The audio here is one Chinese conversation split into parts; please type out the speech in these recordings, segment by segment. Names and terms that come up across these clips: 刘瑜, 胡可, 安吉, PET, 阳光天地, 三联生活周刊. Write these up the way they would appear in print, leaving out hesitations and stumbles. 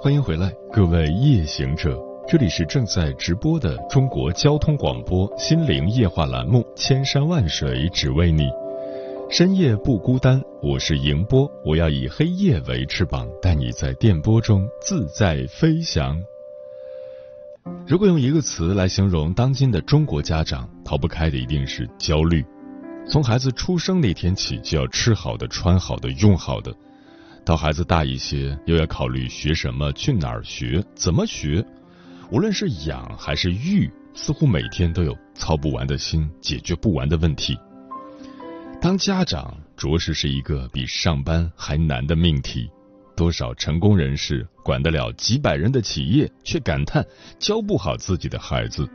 欢迎回来，各位夜行者，这里是正在直播的中国交通广播心灵夜话栏目《千山万水只为你》，深夜不孤单，我是迎波，我要以黑夜为翅膀，带你在电波中自在飞翔。如果用一个词来形容当今的中国家长，逃不开的一定是焦虑。从孩子出生那天起，就要吃好的、穿好的、用好的。到孩子大一些，又要考虑学什么、去哪儿学、怎么学。无论是养还是育，似乎每天都有操不完的心、解决不完的问题。当家长着实是一个比上班还难的命题。多少成功人士管得了几百人的企业，却感叹教不好自己的孩子。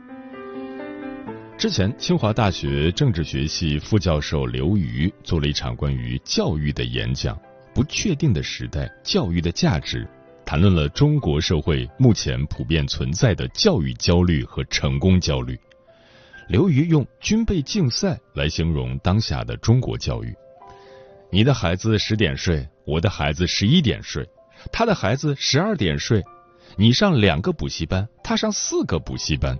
之前，清华大学政治学系副教授刘瑜做了一场关于教育的演讲。不确定的时代，教育的价值，谈论了中国社会目前普遍存在的教育焦虑和成功焦虑。刘瑜用军备竞赛来形容当下的中国教育。你的孩子10点睡，我的孩子11点睡，他的孩子12点睡，你上2个补习班，他上4个补习班。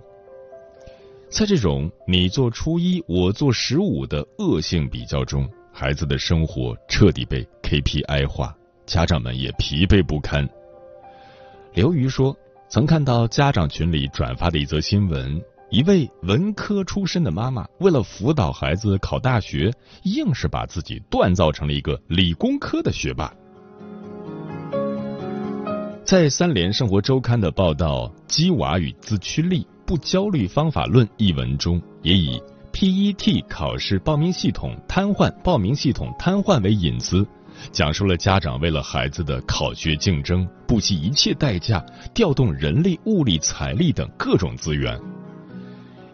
在这种你做初一，我做15的恶性比较中，孩子的生活彻底被 KPI 化，家长们也疲惫不堪。刘瑜说，曾看到家长群里转发的一则新闻，一位文科出身的妈妈为了辅导孩子考大学，硬是把自己锻造成了一个理工科的学霸。在三联生活周刊的报道《鸡娃与自驱力：不焦虑方法论》一文中，也以PET 考试报名系统瘫痪、报名系统瘫痪为引子，讲述了家长为了孩子的考学竞争，不惜一切代价，调动人力、物力、财力等各种资源。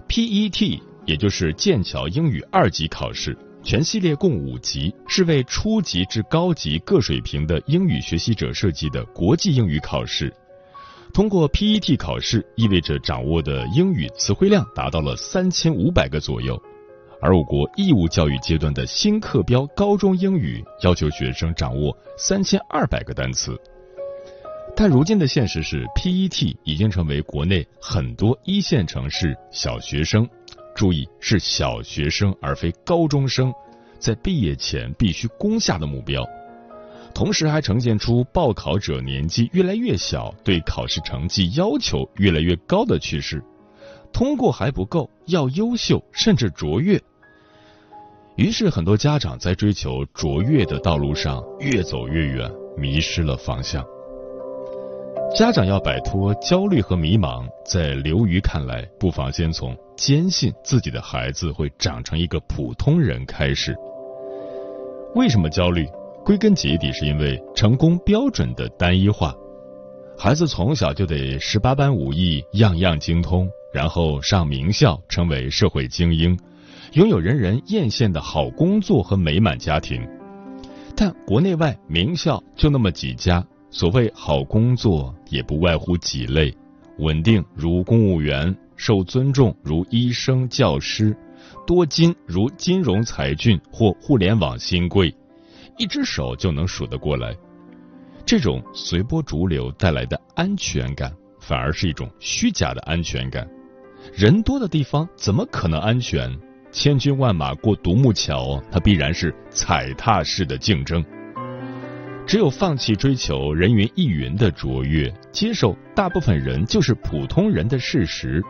PET 也就是剑桥英语2级考试，全系列共5级，是为初级至高级各水平的英语学习者设计的国际英语考试。通过 PET 考试，意味着掌握的英语词汇量达到了3500个左右。而我国义务教育阶段的新课标高中英语要求学生掌握3200个单词。但如今的现实是 PET 已经成为国内很多一线城市小学生，注意是小学生而非高中生，在毕业前必须攻下的目标。同时还呈现出报考者年纪越来越小，对考试成绩要求越来越高的趋势。通过还不够，要优秀甚至卓越。于是很多家长在追求卓越的道路上越走越远，迷失了方向。家长要摆脱焦虑和迷茫，在刘瑜看来，不妨先从坚信自己的孩子会长成一个普通人开始。为什么焦虑？归根结底是因为成功标准的单一化，孩子从小就得18般武艺，样样精通，然后上名校，成为社会精英，拥有人人艳羡的好工作和美满家庭。但国内外名校就那么几家，所谓好工作也不外乎几类：稳定如公务员，受尊重如医生、教师，多金如金融才俊或互联网新贵。一只手就能数得过来。这种随波逐流带来的安全感，反而是一种虚假的安全感。人多的地方怎么可能安全？千军万马过独木桥，它必然是踩踏式的竞争。只有放弃追求人云亦云的卓越，接受大部分人就是普通人的事实。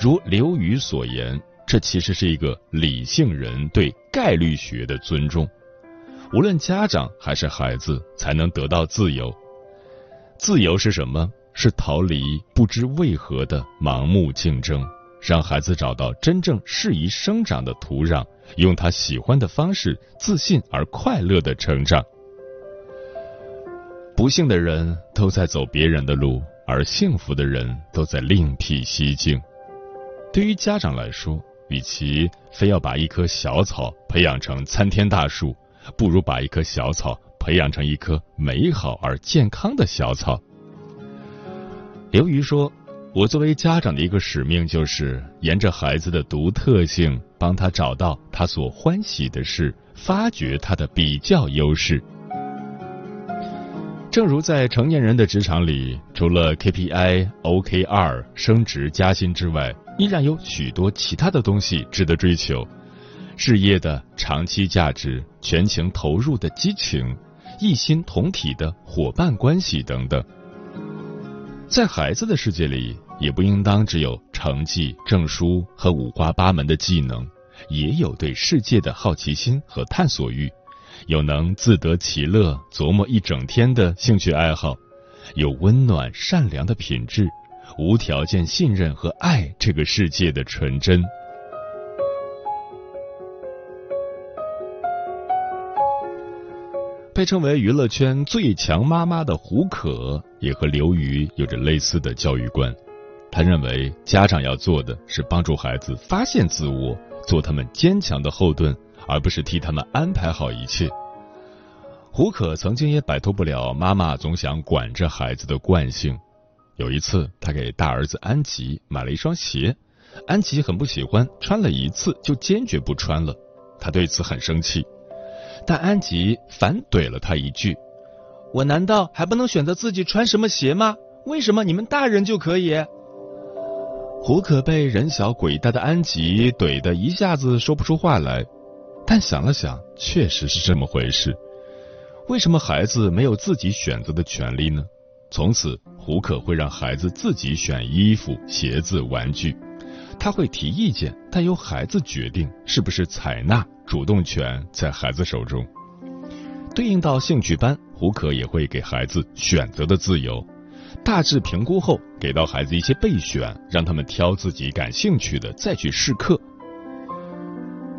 如刘瑜所言，这其实是一个理性人对概率学的尊重。无论家长还是孩子，才能得到自由。自由是什么？是逃离不知为何的盲目竞争，让孩子找到真正适宜生长的土壤，用他喜欢的方式，自信而快乐的成长。不不幸的人都在走别人的路，而幸福的人都在另辟蹊径。对于家长来说，与其非要把一棵小草培养成参天大树，不如把一棵小草培养成一棵美好而健康的小草。刘瑜说，我作为家长的一个使命就是沿着孩子的独特性，帮他找到他所欢喜的事，发掘他的比较优势。正如在成年人的职场里，除了 KPI、OKR、升职加薪之外，依然有许多其他的东西值得追求，事业的长期价值、全情投入的激情、一心同体的伙伴关系等等。在孩子的世界里，也不应当只有成绩、证书和五花八门的技能，也有对世界的好奇心和探索欲，有能自得其乐、琢磨一整天的兴趣爱好，有温暖善良的品质，无条件信任和爱这个世界的纯真。被称为娱乐圈最强妈妈的胡可也和刘瑜有着类似的教育观，他认为家长要做的是帮助孩子发现自我，做他们坚强的后盾，而不是替他们安排好一切。胡可曾经也摆脱不了妈妈总想管着孩子的惯性。有一次，他给大儿子安吉买了一双鞋，安吉很不喜欢，穿了一次就坚决不穿了，他对此很生气。但安吉反怼了他一句，我难道还不能选择自己穿什么鞋吗？为什么你们大人就可以？胡可被人小鬼大的安吉怼得一下子说不出话来，但想了想，确实是这么回事。为什么孩子没有自己选择的权利呢？从此，胡可会让孩子自己选衣服、鞋子、玩具，他会提意见，但由孩子决定是不是采纳，主动权在孩子手中。对应到兴趣班，胡可也会给孩子选择的自由，大致评估后给到孩子一些备选，让他们挑自己感兴趣的再去试课。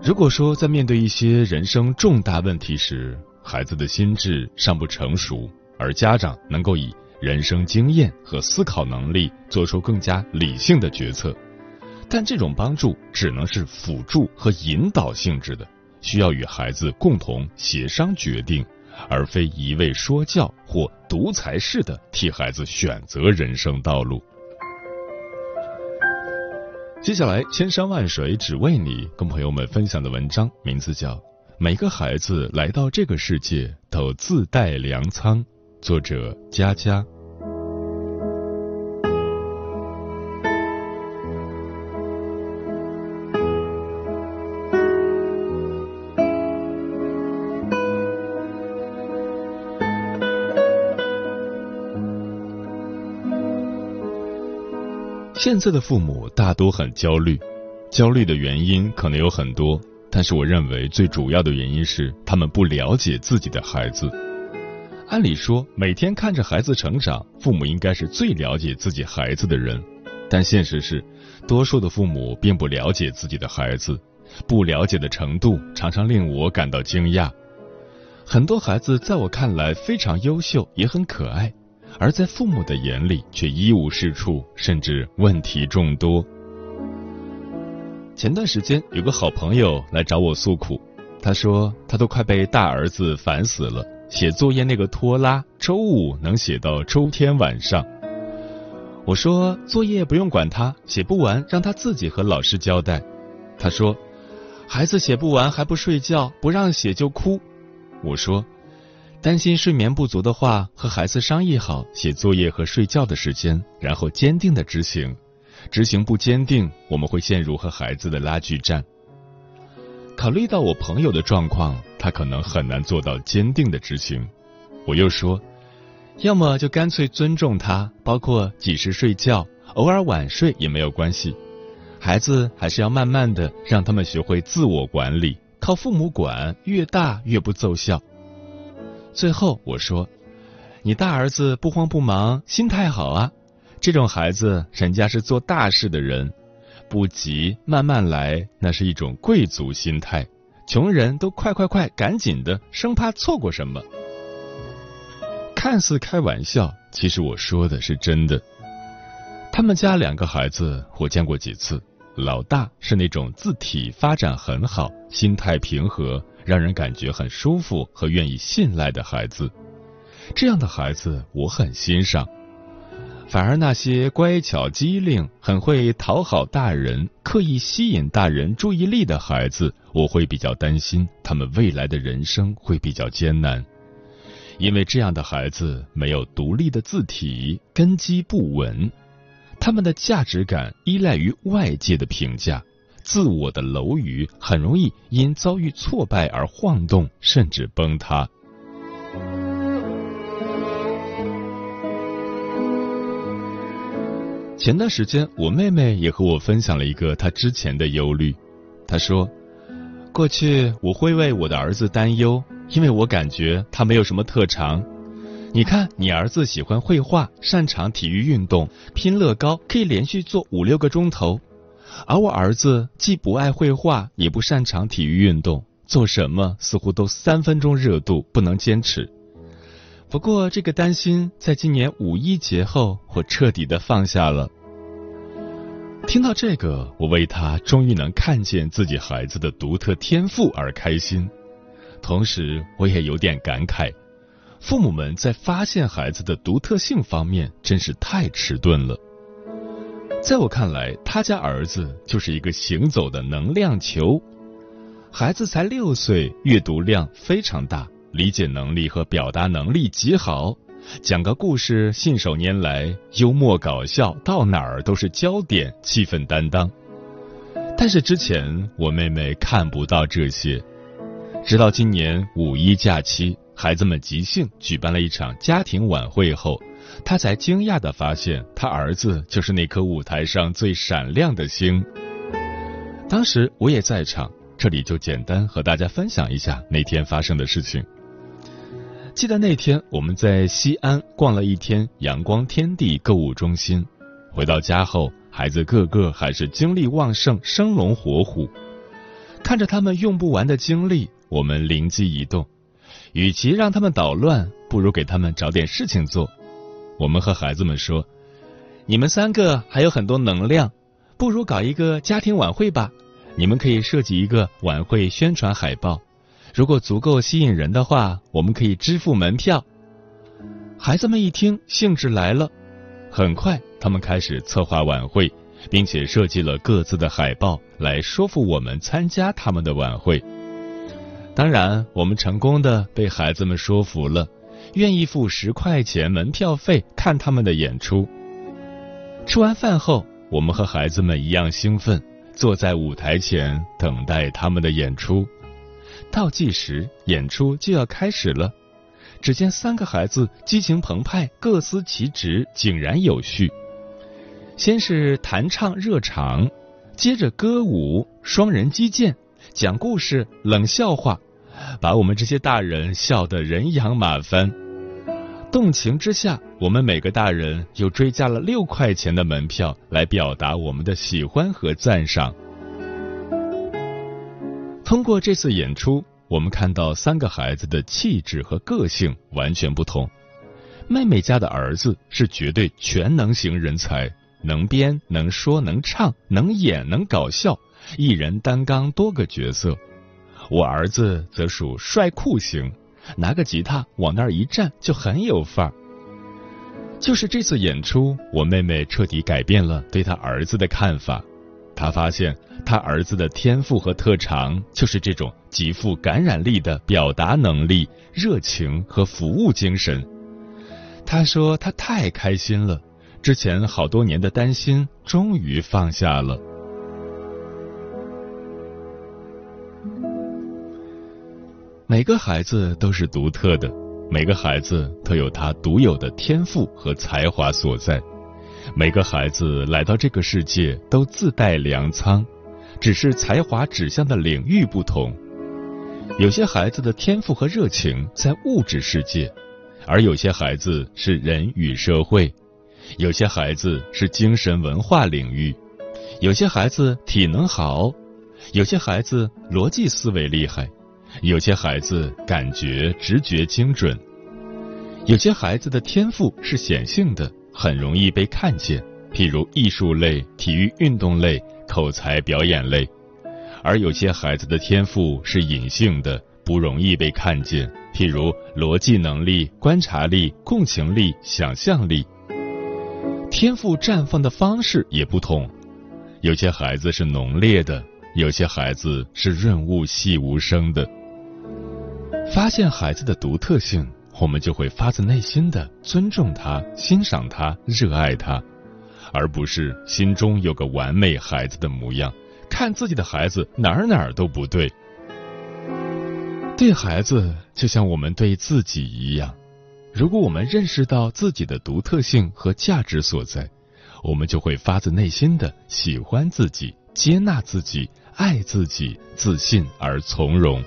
如果说在面对一些人生重大问题时，孩子的心智尚不成熟，而家长能够以人生经验和思考能力做出更加理性的决策，但这种帮助只能是辅助和引导性质的，需要与孩子共同协商决定，而非一味说教或独裁式的替孩子选择人生道路。接下来，千山万水只为你，跟朋友们分享的文章名字叫《每个孩子来到这个世界都自带粮仓》，作者佳佳。现在的父母大多很焦虑，焦虑的原因可能有很多，但是我认为最主要的原因是他们不了解自己的孩子。按理说，每天看着孩子成长，父母应该是最了解自己孩子的人，但现实是，多数的父母并不了解自己的孩子，不了解的程度常常令我感到惊讶。很多孩子在我看来非常优秀，也很可爱，而在父母的眼里却一无是处，甚至问题众多。前段时间有个好朋友来找我诉苦，他说他都快被大儿子烦死了，写作业那个拖拉，周五能写到周天晚上。我说作业不用管他，写不完让他自己和老师交代。他说孩子写不完还不睡觉，不让写就哭。我说担心睡眠不足的话，和孩子商议好写作业和睡觉的时间，然后坚定的执行。执行不坚定，我们会陷入和孩子的拉锯战。考虑到我朋友的状况，他可能很难做到坚定的执行。我又说，要么就干脆尊重他，包括几时睡觉，偶尔晚睡也没有关系。孩子还是要慢慢的让他们学会自我管理，靠父母管，越大越不奏效。最后我说，你大儿子不慌不忙，心态好啊，这种孩子人家是做大事的人，不急慢慢来，那是一种贵族心态，穷人都快赶紧的，生怕错过什么。看似开玩笑，其实我说的是真的。他们家两个孩子，我见过几次。老大是那种自体发展很好、心态平和、让人感觉很舒服和愿意信赖的孩子，这样的孩子我很欣赏。反而那些乖巧机灵、很会讨好大人、刻意吸引大人注意力的孩子，我会比较担心他们未来的人生会比较艰难，因为这样的孩子没有独立的自体，根基不稳，他们的价值感依赖于外界的评价，自我的楼宇很容易因遭遇挫败而晃动，甚至崩塌。前段时间，我妹妹也和我分享了一个她之前的忧虑。她说，过去我会为我的儿子担忧，因为我感觉他没有什么特长。你看，你儿子喜欢绘画，擅长体育运动，拼乐高，可以连续做5、6个钟头。而我儿子既不爱绘画，也不擅长体育运动，做什么似乎都3分钟热度，不能坚持。不过这个担心在今年5一节后我彻底的放下了。听到这个，我为他终于能看见自己孩子的独特天赋而开心，同时我也有点感慨，父母们在发现孩子的独特性方面真是太迟钝了。在我看来，他家儿子就是一个行走的能量球。孩子才6岁，阅读量非常大，理解能力和表达能力极好，讲个故事信手拈来，幽默搞笑，到哪儿都是焦点，气氛担当。但是之前我妹妹看不到这些，直到今年5一假期，孩子们即兴举办了一场家庭晚会后，她才惊讶地发现，她儿子就是那颗舞台上最闪亮的星。当时我也在场，这里就简单和大家分享一下那天发生的事情。记得那天我们在西安逛了一天阳光天地购物中心，回到家后，孩子个个还是精力旺盛，生龙活虎。看着他们用不完的精力，我们灵机一动，与其让他们捣乱，不如给他们找点事情做。我们和孩子们说，你们3个还有很多能量，不如搞一个家庭晚会吧，你们可以设计一个晚会宣传海报，如果足够吸引人的话，我们可以支付门票。孩子们一听，兴致来了，很快他们开始策划晚会，并且设计了各自的海报来说服我们参加他们的晚会。当然，我们成功的被孩子们说服了，愿意付10块钱门票费看他们的演出。吃完饭后，我们和孩子们一样兴奋，坐在舞台前等待他们的演出。倒计时，演出就要开始了。只见3个孩子激情澎湃，各司其职，井然有序。先是弹唱热场，接着歌舞、双人击剑、讲故事、冷笑话，把我们这些大人笑得人仰马翻。动情之下，我们每个大人又追加了6块钱的门票，来表达我们的喜欢和赞赏。通过这次演出，我们看到3个孩子的气质和个性完全不同。妹妹家的儿子是绝对全能型人才，能编、能说、能唱、能演、能搞笑，一人担纲多个角色。我儿子则属帅酷型，拿个吉他往那儿一站就很有范儿。就是这次演出，我妹妹彻底改变了对她儿子的看法。他发现他儿子的天赋和特长就是这种极富感染力的表达能力、热情和服务精神。他说他太开心了，之前好多年的担心终于放下了。每个孩子都是独特的，每个孩子都有他独有的天赋和才华所在。每个孩子来到这个世界都自带粮仓，只是才华指向的领域不同。有些孩子的天赋和热情在物质世界，而有些孩子是人与社会，有些孩子是精神文化领域，有些孩子体能好，有些孩子逻辑思维厉害，有些孩子感觉直觉精准。有些孩子的天赋是显性的，很容易被看见，譬如艺术类、体育运动类、口才表演类；而有些孩子的天赋是隐性的，不容易被看见，譬如逻辑能力、观察力、共情力、想象力。天赋绽放的方式也不同，有些孩子是浓烈的，有些孩子是润物细无声的。发现孩子的独特性，我们就会发自内心的尊重他、欣赏他、热爱他，而不是心中有个完美孩子的模样，看自己的孩子哪儿都不对。对孩子就像我们对自己一样，如果我们认识到自己的独特性和价值所在，我们就会发自内心的喜欢自己、接纳自己、爱自己，自信而从容。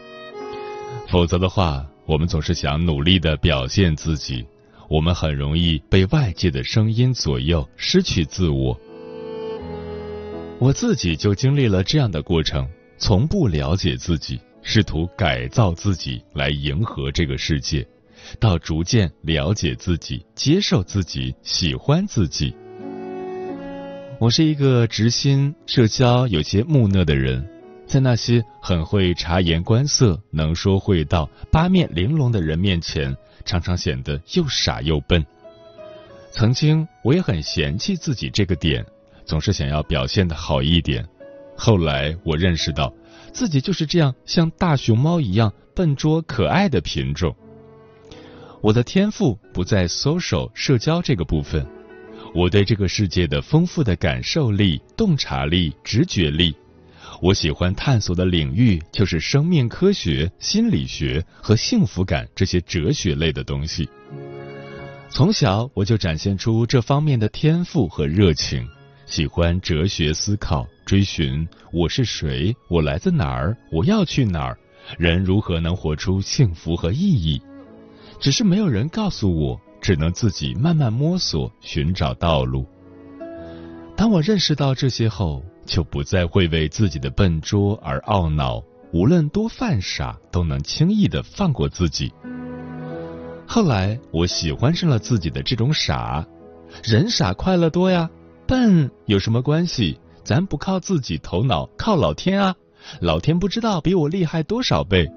否则的话，我们总是想努力的表现自己，我们很容易被外界的声音左右，失去自我。我自己就经历了这样的过程，从不了解自己，试图改造自己来迎合这个世界，到逐渐了解自己、接受自己、喜欢自己。我是一个直心、社交有些木讷的人，在那些很会察言观色、能说会道、八面玲珑的人面前，常常显得又傻又笨。曾经我也很嫌弃自己这个点，总是想要表现得好一点。后来我认识到，自己就是这样像大熊猫一样笨拙可爱的品种。我的天赋不在 social 社交这个部分，我对这个世界的丰富的感受力、洞察力、直觉力，我喜欢探索的领域就是生命科学、心理学和幸福感这些哲学类的东西。从小我就展现出这方面的天赋和热情，喜欢哲学思考，追寻我是谁，我来自哪儿，我要去哪儿，人如何能活出幸福和意义。只是没有人告诉我，只能自己慢慢摸索，寻找道路。当我认识到这些后，就不再会为自己的笨拙而懊恼，无论多犯傻，都能轻易地放过自己。后来，我喜欢上了自己的这种傻，人傻快乐多呀，笨有什么关系？咱不靠自己头脑，靠老天啊，老天不知道比我厉害多少倍。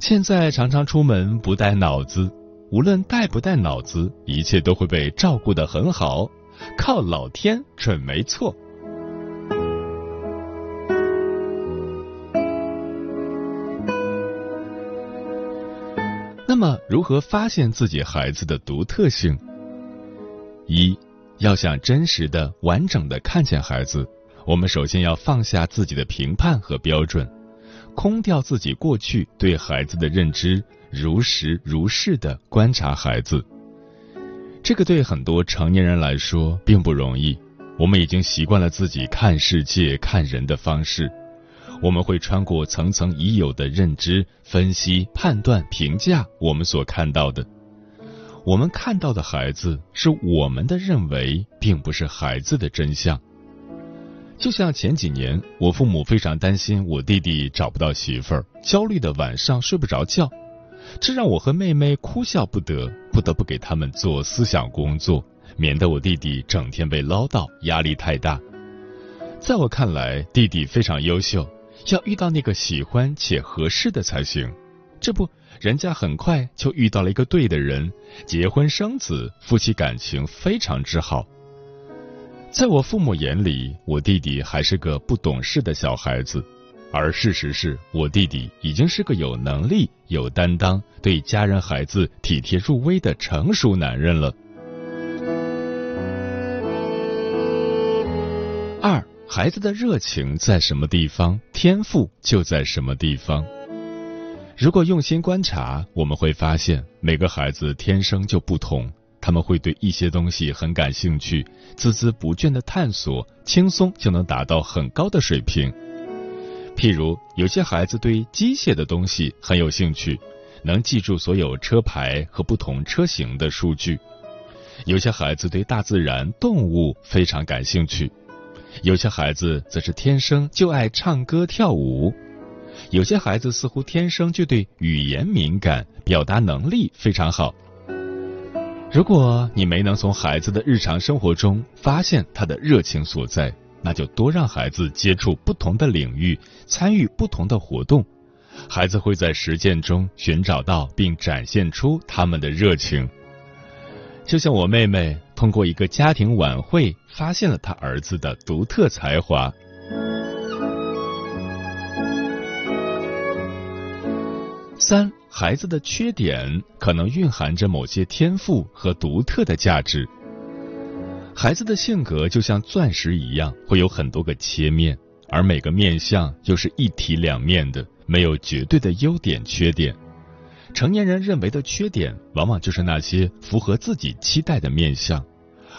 现在常常出门不带脑子，无论带不带脑子，一切都会被照顾得很好，靠老天准没错。那么，如何发现自己孩子的独特性？一，要想真实的、完整的看见孩子，我们首先要放下自己的评判和标准，空掉自己过去对孩子的认知，如实如是地观察孩子。这个对很多成年人来说并不容易，我们已经习惯了自己看世界、看人的方式，我们会穿过层层已有的认知，分析、判断、评价我们所看到的。我们看到的孩子是我们的认为，并不是孩子的真相。就像前几年，我父母非常担心我弟弟找不到媳妇儿，焦虑的晚上睡不着觉，这让我和妹妹哭笑不得，不得不给他们做思想工作，免得我弟弟整天被唠叨，压力太大。在我看来，弟弟非常优秀，要遇到那个喜欢且合适的才行。这不，人家很快就遇到了一个对的人，结婚生子，夫妻感情非常之好。在我父母眼里，我弟弟还是个不懂事的小孩子，而事实是，我弟弟已经是个有能力、有担当、对家人孩子体贴入微的成熟男人了。二，孩子的热情在什么地方，天赋就在什么地方。如果用心观察，我们会发现每个孩子天生就不同，他们会对一些东西很感兴趣，孜孜不倦的探索，轻松就能达到很高的水平。譬如，有些孩子对机械的东西很有兴趣，能记住所有车牌和不同车型的数据；有些孩子对大自然、动物非常感兴趣；有些孩子则是天生就爱唱歌跳舞；有些孩子似乎天生就对语言敏感，表达能力非常好。如果你没能从孩子的日常生活中发现他的热情所在，那就多让孩子接触不同的领域，参与不同的活动，孩子会在实践中寻找到并展现出他们的热情。就像我妹妹通过一个家庭晚会发现了她儿子的独特才华。三，孩子的缺点可能蕴含着某些天赋和独特的价值。孩子的性格就像钻石一样，会有很多个切面，而每个面相又是一体两面的，没有绝对的优点缺点。成年人认为的缺点，往往就是那些符合自己期待的面相，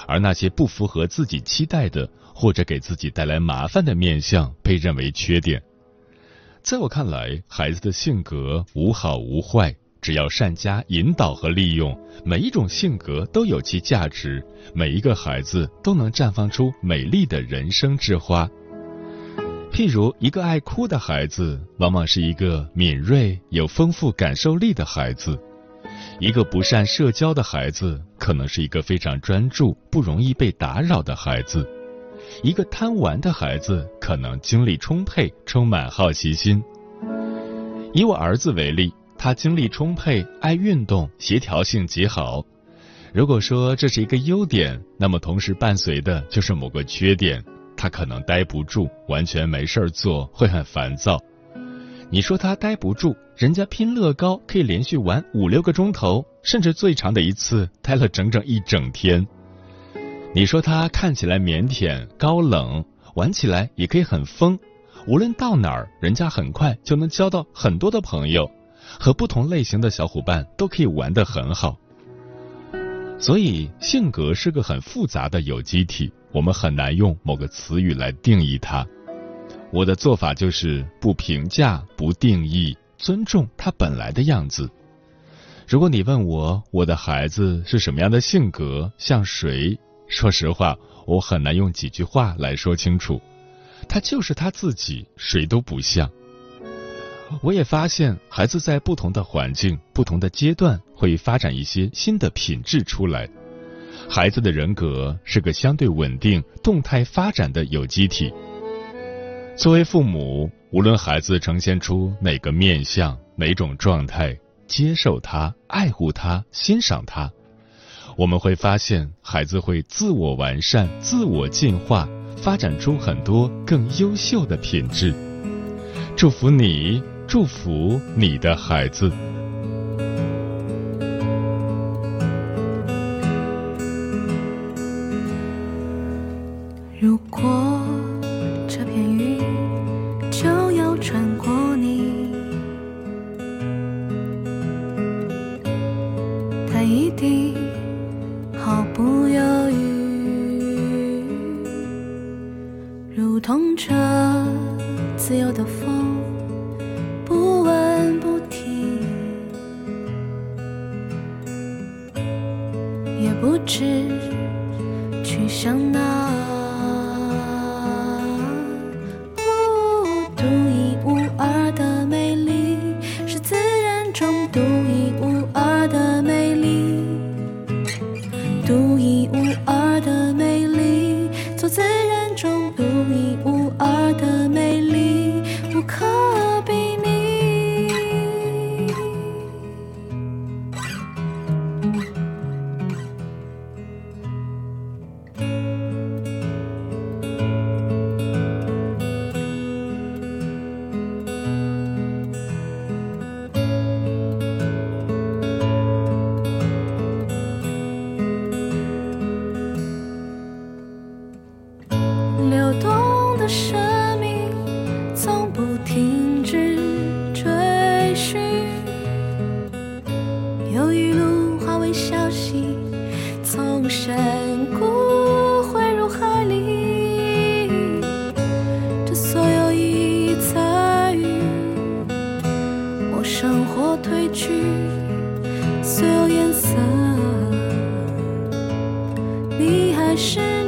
而那些不符合自己期待的，或者给自己带来麻烦的面相，被认为缺点。在我看来，孩子的性格无好无坏，只要善加引导和利用，每一种性格都有其价值，每一个孩子都能绽放出美丽的人生之花。譬如，一个爱哭的孩子，往往是一个敏锐、有丰富感受力的孩子；一个不善社交的孩子，可能是一个非常专注、不容易被打扰的孩子；一个贪玩的孩子，可能精力充沛、充满好奇心。以我儿子为例，他精力充沛、爱运动、协调性极好。如果说这是一个优点，那么同时伴随的就是某个缺点。他可能待不住，完全没事做，会很烦躁。你说他待不住，人家拼乐高可以连续玩5、6个钟头，甚至最长的一次待了整整一整天。你说他看起来腼腆高冷，玩起来也可以很疯，无论到哪儿，人家很快就能交到很多的朋友，和不同类型的小伙伴都可以玩得很好。所以，性格是个很复杂的有机体，我们很难用某个词语来定义它。我的做法就是不评价、不定义，尊重它本来的样子。如果你问我，我的孩子是什么样的性格，像谁？说实话，我很难用几句话来说清楚。他就是他自己，谁都不像。我也发现，孩子在不同的环境、不同的阶段，会发展一些新的品质出来。孩子的人格是个相对稳定、动态发展的有机体。作为父母，无论孩子呈现出哪个面相、哪种状态，接受他、爱护他、欣赏他，我们会发现，孩子会自我完善、自我进化，发展出很多更优秀的品质。祝福你，祝福你的孩子。如果这片云就要穿过你，它一定毫不犹豫，如同这自由的风，不问不提，也不知去向哪。是